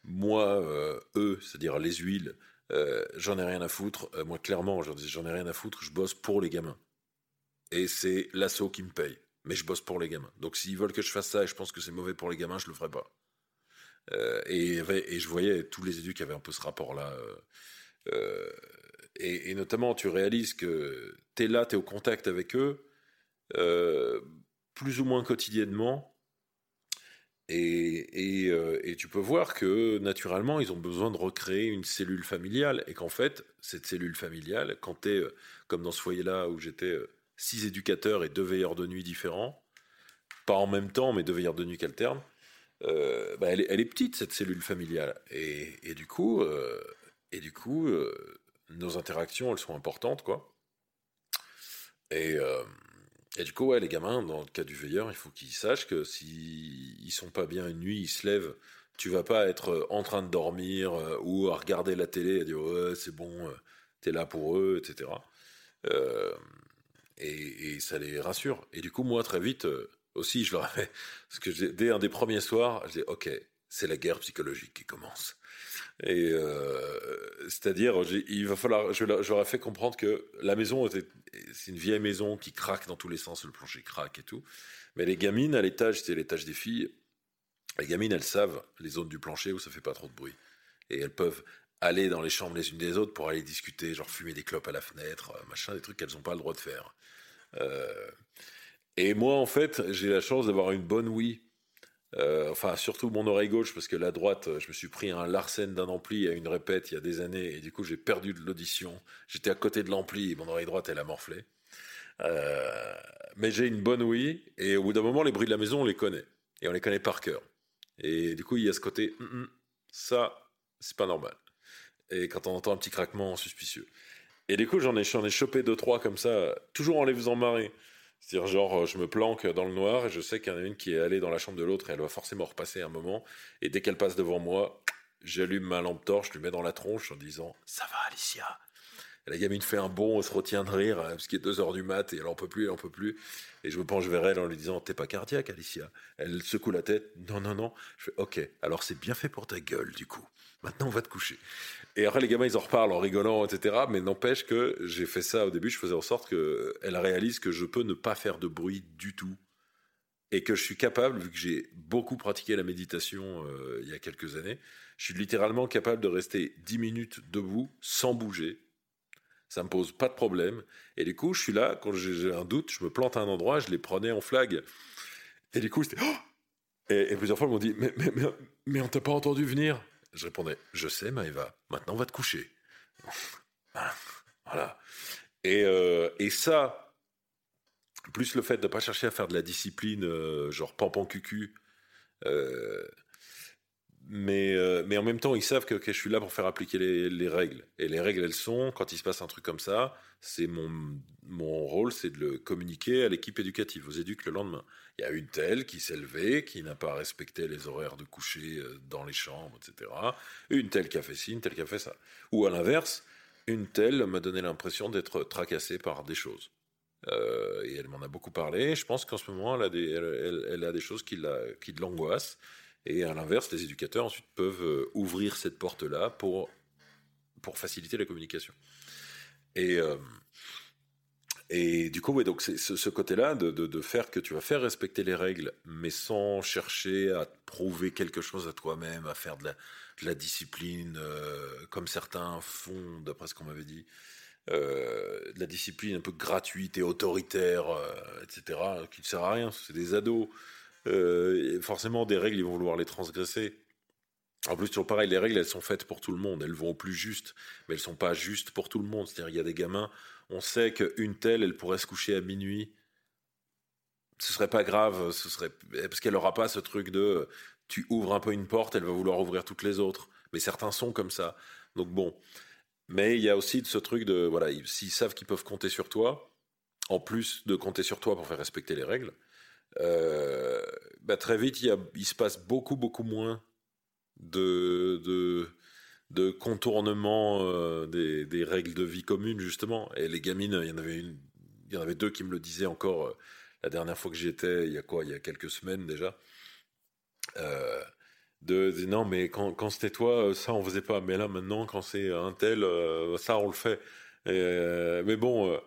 moi, euh, eux, c'est-à-dire les huiles, Euh, j'en ai rien à foutre, euh, moi clairement je leur disais j'en ai rien à foutre, je bosse pour les gamins et c'est l'assaut qui me paye, mais je bosse pour les gamins, donc s'ils veulent que je fasse ça et je pense que c'est mauvais pour les gamins, je le ferai pas. Euh, et, et je voyais tous les élus qui avaient un peu ce rapport-là. Euh, et, et notamment, tu réalises que t'es là, t'es au contact avec eux, euh, plus ou moins quotidiennement. Et, et, euh, et tu peux voir que naturellement ils ont besoin de recréer une cellule familiale et qu'en fait cette cellule familiale, quand t'es euh, comme dans ce foyer là où j'étais euh, six éducateurs et deux veilleurs de nuit différents, pas en même temps mais deux veilleurs de nuit qu'alternent, euh, bah, elle, elle est petite cette cellule familiale et, et du coup, euh, et du coup euh, nos interactions elles sont importantes quoi. Et euh, Et du coup, ouais, les gamins, dans le cas du veilleur, il faut qu'ils sachent que s'ils sont pas bien une nuit, ils se lèvent, tu vas pas être en train de dormir euh, ou à regarder la télé et à dire « ouais, c'est bon, euh, t'es là pour eux », et cetera. Euh, et, et ça les rassure. Et du coup, moi, très vite, euh, aussi, je leur avais... Parce que j'ai, dès un des premiers soirs, j'ai dit « ok, c'est la guerre psychologique qui commence ». Et euh, c'est-à-dire, j'ai, il va falloir, je, je leur ai fait comprendre que la maison était, c'est une vieille maison qui craque dans tous les sens, le plancher craque et tout. Mais les gamines à l'étage, c'est l'étage des filles. Les gamines, elles savent les zones du plancher où ça fait pas trop de bruit, et elles peuvent aller dans les chambres les unes des autres pour aller discuter, genre fumer des clopes à la fenêtre, machin, des trucs qu'elles ont pas le droit de faire. Euh, et moi, en fait, j'ai la chance d'avoir une bonne ouïe. Euh, enfin, surtout mon oreille gauche, parce que la droite, je me suis pris un Larsen d'un ampli à une répète il y a des années, et du coup, j'ai perdu de l'audition. J'étais à côté de l'ampli, et mon oreille droite, elle a morflé. Euh, mais j'ai une bonne ouïe, et au bout d'un moment, les bruits de la maison, on les connaît. Et on les connaît par cœur. Et du coup, il y a ce côté, ça, c'est pas normal. Et quand on entend un petit craquement suspicieux. Et du coup, j'en ai, j'en ai chopé deux, trois comme ça, toujours en les faisant marrer. C'est-à-dire, genre, je me planque dans le noir et je sais qu'il y en a une qui est allée dans la chambre de l'autre et elle va forcément repasser un moment. Et dès qu'elle passe devant moi, j'allume ma lampe torche, je lui mets dans la tronche en disant « ça va, Alicia ?» Et la gamine fait un bond, on se retient de rire, parce qu'il est deux heures du mat et elle en peut plus, elle en peut plus. Et je me penche vers elle en lui disant « t'es pas cardiaque, Alicia ?» Elle secoue la tête « non, non, non ». Je fais « ok, alors c'est bien fait pour ta gueule, du coup. Maintenant, on va te coucher. » Et après, les gamins, ils en reparlent en rigolant, et cetera. Mais n'empêche que j'ai fait ça au début. Je faisais en sorte qu'elle réalise que je peux ne pas faire de bruit du tout. Et que je suis capable, vu que j'ai beaucoup pratiqué la méditation euh, il y a quelques années, je suis littéralement capable de rester dix minutes debout sans bouger. Ça me pose pas de problème. Et du coup, je suis là, quand j'ai un doute, je me plante à un endroit, je les prenais en flag. Et du coup, c'était... Oh et, et plusieurs fois, ils m'ont dit « mais, mais, mais, mais on t'a pas entendu venir ?» Je répondais, je sais, Maëva, maintenant on va te coucher. Voilà. Et, euh, et ça, plus le fait de ne pas chercher à faire de la discipline, euh, genre pampan cucu, euh, mais, euh, mais en même temps, ils savent que okay, je suis là pour faire appliquer les, les règles. Et les règles, elles sont, quand il se passe un truc comme ça, c'est mon, mon rôle, c'est de le communiquer à l'équipe éducative, aux éduques le lendemain. Il y a une telle qui s'est levée, qui n'a pas respecté les horaires de coucher dans les chambres, et cetera. Une telle qui a fait ci, une telle qui a fait ça. Ou à l'inverse, une telle m'a donné l'impression d'être tracassée par des choses. Euh, et elle m'en a beaucoup parlé. Je pense qu'en ce moment, elle a des, elle, elle, elle a des choses qui, la, qui l'angoissent. Et à l'inverse, les éducateurs ensuite peuvent ouvrir cette porte-là pour, pour faciliter la communication. Et... Euh, Et du coup, ouais, donc c'est ce, ce côté-là de, de, de faire que tu vas faire respecter les règles, mais sans chercher à prouver quelque chose à toi-même, à faire de la, de la discipline, euh, comme certains font, d'après ce qu'on m'avait dit, euh, de la discipline un peu gratuite et autoritaire, euh, et cetera, qui ne sert à rien, c'est des ados. Euh, forcément, des règles, ils vont vouloir les transgresser. En plus, toujours pareil, les règles, elles sont faites pour tout le monde, elles vont au plus juste, mais elles ne sont pas justes pour tout le monde. C'est-à-dire, il y a des gamins, on sait qu'une telle, elle pourrait se coucher à minuit, ce serait pas grave, ce serait... parce qu'elle n'aura pas ce truc de tu ouvres un peu une porte, elle va vouloir ouvrir toutes les autres, mais certains sont comme ça, donc bon. Mais il y a aussi ce truc de, voilà, s'ils savent qu'ils peuvent compter sur toi, en plus de compter sur toi pour faire respecter les règles, euh, bah très vite, il, y a, il se passe beaucoup, beaucoup moins de, de, de contournement euh, des, des règles de vie communes, justement. Et les gamines, il y en avait une, il y en avait deux qui me le disaient encore euh, la dernière fois que j'y étais, il y a quoi, il y a quelques semaines déjà, euh, de, de non, mais quand, quand c'était toi, ça on faisait pas, mais là maintenant, quand c'est un tel, euh, ça on le fait. Et, euh, mais bon, euh,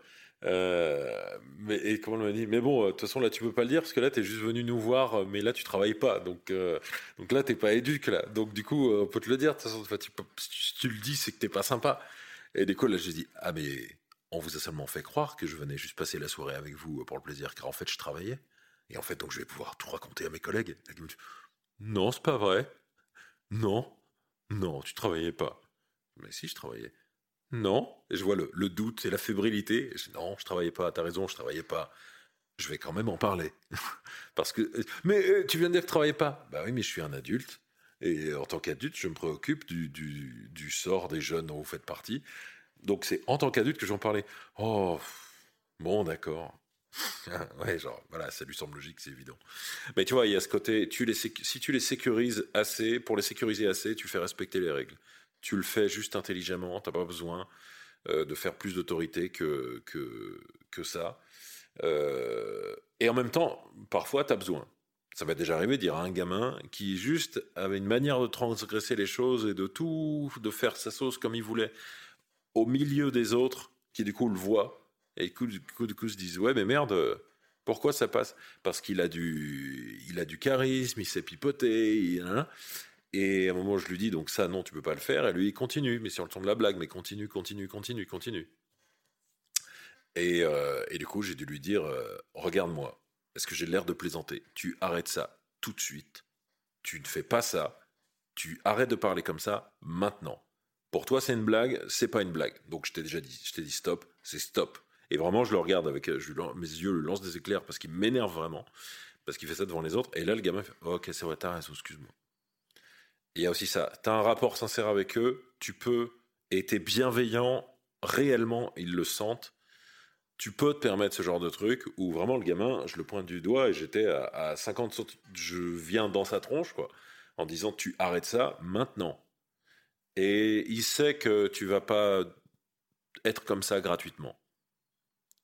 Euh, mais et comment on m'a dit, mais bon, de toute façon là tu peux pas le dire parce que là t'es juste venu nous voir, mais là tu travailles pas, donc euh, donc là t'es pas éduque là, donc du coup on peut te le dire de toute façon, tu peux, si tu le dis c'est que t'es pas sympa. Et du coup là j'ai dit ah mais on vous a seulement fait croire que je venais juste passer la soirée avec vous pour le plaisir, car en fait je travaillais et en fait donc je vais pouvoir tout raconter à mes collègues. Non c'est pas vrai, non non tu travaillais pas. Mais si je travaillais. Non, et je vois le, le doute et la fébrilité. Je dis, non, je travaillais pas, t'as raison, je travaillais pas. Je vais quand même en parler. Parce que, mais euh, tu viens de dire que je travaillais pas. Bah oui, mais je suis un adulte. Et en tant qu'adulte, je me préoccupe du, du, du sort des jeunes dont vous faites partie. Donc c'est en tant qu'adulte que j'en parlais. Oh, bon, d'accord. Ouais, genre, voilà, ça lui semble logique, c'est évident. Mais tu vois, il y a ce côté, tu les sécu- si tu les sécurises assez, pour les sécuriser assez, tu fais respecter les règles. Tu le fais juste intelligemment, t'as pas besoin euh, de faire plus d'autorité que, que, que ça. Euh, et en même temps, parfois, t'as besoin. Ça m'est déjà arrivé de dire à un gamin qui juste avait une manière de transgresser les choses et de tout, de faire sa sauce comme il voulait, au milieu des autres, qui du coup le voient, et du coup, du coup, du coup se disent « Ouais, mais merde, pourquoi ça passe ?» Parce qu'il a du, il a du charisme, il sait pipoter, il... Et à un moment, je lui dis, donc ça, non, tu peux pas le faire. Et lui, il continue, mais sur le ton de la blague, mais continue, continue, continue, continue. Et, euh, et du coup, j'ai dû lui dire, euh, regarde-moi, est-ce que j'ai l'air de plaisanter ? Tu arrêtes ça tout de suite. Tu ne fais pas ça. Tu arrêtes de parler comme ça maintenant. Pour toi, c'est une blague, c'est pas une blague. Donc, je t'ai déjà dit, je t'ai dit stop, c'est stop. Et vraiment, je le regarde avec, je lui, mes yeux lui lancent des éclairs parce qu'il m'énerve vraiment, parce qu'il fait ça devant les autres. Et là, le gamin fait, oh, ok, c'est vrai, t'as raison, excuse-moi. Il y a aussi ça, tu as un rapport sincère avec eux, tu peux, et tu es bienveillant, réellement, ils le sentent, tu peux te permettre ce genre de truc, où vraiment le gamin, je le pointe du doigt, et j'étais à, à cinquante, je viens dans sa tronche, quoi, en disant, tu arrêtes ça, maintenant. Et il sait que tu vas pas être comme ça gratuitement.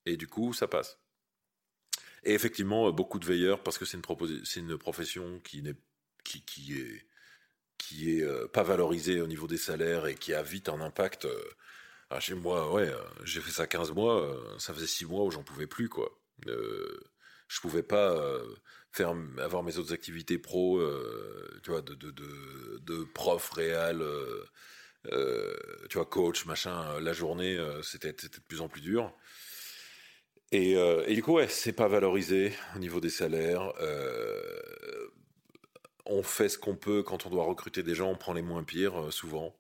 Et du coup, ça passe. Et effectivement, beaucoup de veilleurs, parce que c'est une, propos- c'est une profession qui, n'est, qui, qui est... qui est euh, pas valorisé au niveau des salaires et qui a vite un impact. Euh, ah, chez moi, ouais, euh, j'ai fait ça quinze mois, euh, ça faisait six mois où j'en pouvais plus, quoi. Euh, je pouvais pas euh, faire, avoir mes autres activités pro, euh, tu vois, de, de, de, de prof réel, euh, euh, tu vois, coach, machin. La journée, euh, c'était, c'était de plus en plus dur. Et, euh, et du coup, ouais, c'est pas valorisé au niveau des salaires. Euh, On fait ce qu'on peut quand on doit recruter des gens, on prend les moins pires, euh, souvent.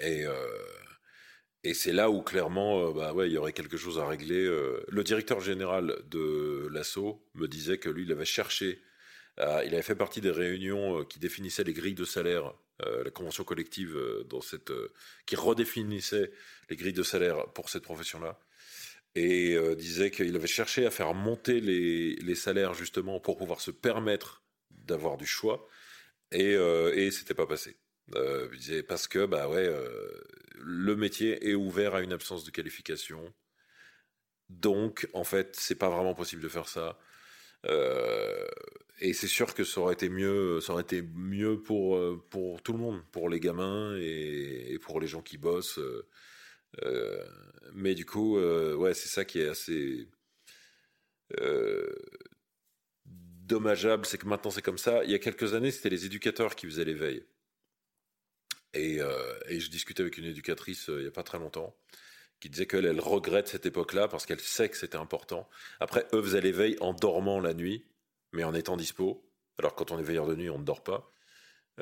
Et, euh, et c'est là où, clairement, euh, bah ouais, il y aurait quelque chose à régler. Euh, le directeur général de l'A S S O me disait que lui, il avait cherché, à, il avait fait partie des réunions euh, qui définissaient les grilles de salaire, euh, la convention collective euh, dans cette, euh, qui redéfinissait les grilles de salaire pour cette profession-là. Et euh, disait qu'il avait cherché à faire monter les, les salaires, justement, pour pouvoir se permettre d'avoir du choix, et, euh, et c'était pas passé. Euh, il disait parce que bah ouais, euh, le métier est ouvert à une absence de qualification, donc en fait c'est pas vraiment possible de faire ça. Euh, et c'est sûr que ça aurait été mieux, ça aurait été mieux pour pour tout le monde, pour les gamins et, et pour les gens qui bossent. Euh, euh, mais du coup, euh, ouais, c'est ça qui est assez. Euh, dommageable, c'est que maintenant c'est comme ça. Il y a quelques années, c'était les éducateurs qui faisaient l'éveil. Et, euh, et je discutais avec une éducatrice euh, il n'y a pas très longtemps, qui disait qu'elle elle regrette cette époque-là parce qu'elle sait que c'était important. Après, eux faisaient l'éveil en dormant la nuit, mais en étant dispo. Alors quand on est veilleur de nuit, on ne dort pas,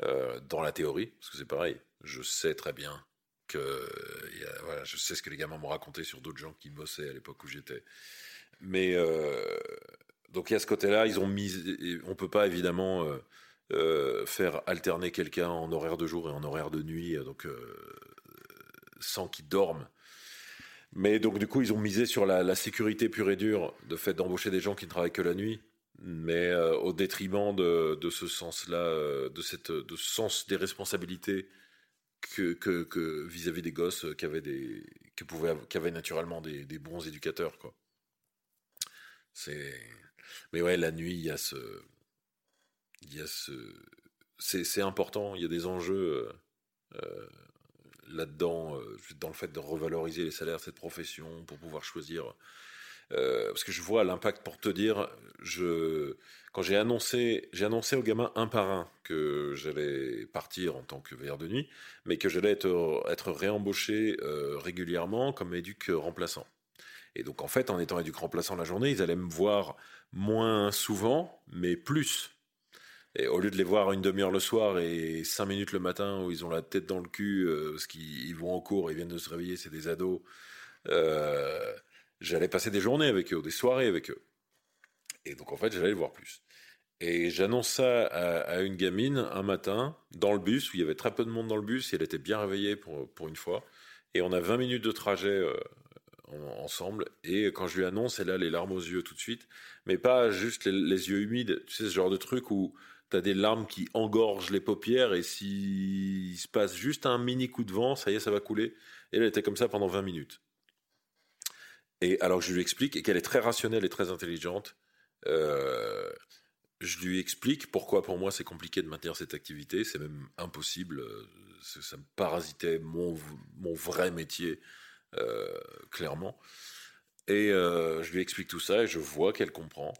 euh, dans la théorie, parce que c'est pareil. Je sais très bien que... Euh, a, voilà, je sais ce que les gamins m'ont raconté sur d'autres gens qui bossaient à l'époque où j'étais. Mais... Euh, Donc il y a ce côté-là, ils ont mis, on peut pas évidemment euh, euh, faire alterner quelqu'un en horaire de jour et en horaire de nuit, donc euh, sans qu'il dorme. Mais donc du coup ils ont misé sur la, la sécurité pure et dure, de fait d'embaucher des gens qui ne travaillent que la nuit, mais euh, au détriment de, de ce sens-là, de cette, de ce sens des responsabilités que, que, que vis-à-vis des gosses qui avaient des, qui pouvaient, qui avaient naturellement des, des bons éducateurs, quoi. C'est Mais ouais, la nuit, il y a ce... Il y a ce... C'est, c'est important, il y a des enjeux. Euh, là-dedans, euh, dans le fait de revaloriser les salaires de cette profession pour pouvoir choisir. Euh, parce que je vois l'impact, pour te dire, je, quand j'ai annoncé, j'ai annoncé aux gamins un par un que j'allais partir en tant que veilleur de nuit, mais que j'allais être, être réembauché euh, régulièrement comme éduc remplaçant. Et donc en fait, en étant éduc remplaçant la journée, ils allaient me voir moins souvent, mais plus. Et au lieu de les voir une demi-heure le soir et cinq minutes le matin où ils ont la tête dans le cul, euh, parce qu'ils ils vont en cours, ils viennent de se réveiller, c'est des ados... Euh, J'allais passer des journées avec eux, des soirées avec eux. Et donc, en fait, j'allais les voir plus. Et j'annonce ça à, à une gamine un matin, dans le bus, où il y avait très peu de monde dans le bus, et elle était bien réveillée pour, pour une fois. Et on a vingt minutes de trajet euh, en, ensemble. Et quand je lui annonce, elle a les larmes aux yeux tout de suite. Mais pas juste les, les yeux humides. Tu sais, ce genre de truc où t'as des larmes qui engorgent les paupières, et s'il se passe juste un mini coup de vent, ça y est, ça va couler. Et elle était comme ça pendant vingt minutes. Et alors que je lui explique, et qu'elle est très rationnelle et très intelligente, euh, je lui explique pourquoi pour moi c'est compliqué de maintenir cette activité, c'est même impossible, euh, ça me parasitait mon, mon vrai métier, euh, clairement. Et euh, je lui explique tout ça, et je vois qu'elle comprend,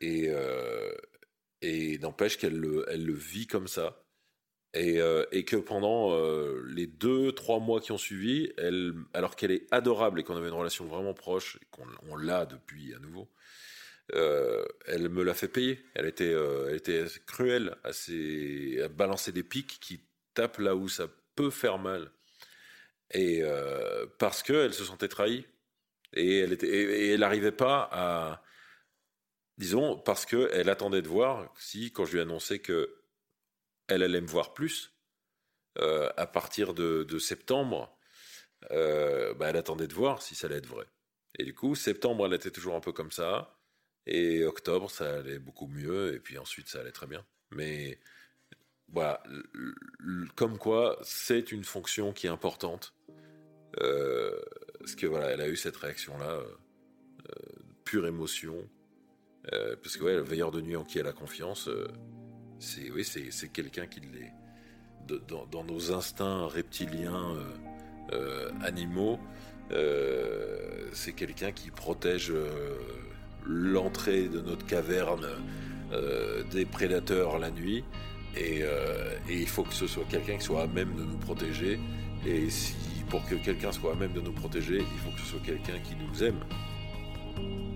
et, euh, et n'empêche qu'elle le, elle le vit comme ça. Et, euh, et que pendant euh, les deux, trois mois qui ont suivi, elle, alors qu'elle est adorable et qu'on avait une relation vraiment proche, et qu'on on l'a depuis à nouveau, euh, elle me l'a fait payer. Elle était, euh, elle était cruelle à, ses, à balancer des pics qui tapent là où ça peut faire mal. Et euh, parce qu'elle se sentait trahie. Et elle était, et, et elle n'arrivait pas à... Disons, parce qu'elle attendait de voir si, quand je lui annonçais que elle allait me voir plus, euh, à partir de, de septembre, euh, bah elle attendait de voir si ça allait être vrai. Et du coup, septembre, elle était toujours un peu comme ça, et octobre, ça allait beaucoup mieux, et puis ensuite, ça allait très bien. Mais voilà, l- l- comme quoi, c'est une fonction qui est importante, euh, parce que voilà, elle a eu cette réaction-là, euh, euh, pure émotion, euh, parce que ouais, le veilleur de nuit en qui elle a confiance... Euh, C'est, oui, c'est, c'est quelqu'un qui l'est. De, dans, dans nos instincts reptiliens euh, euh, animaux, euh, c'est quelqu'un qui protège euh, l'entrée de notre caverne euh, des prédateurs la nuit. Et, euh, et il faut que ce soit quelqu'un qui soit à même de nous protéger. Et si, pour que quelqu'un soit à même de nous protéger, il faut que ce soit quelqu'un qui nous aime.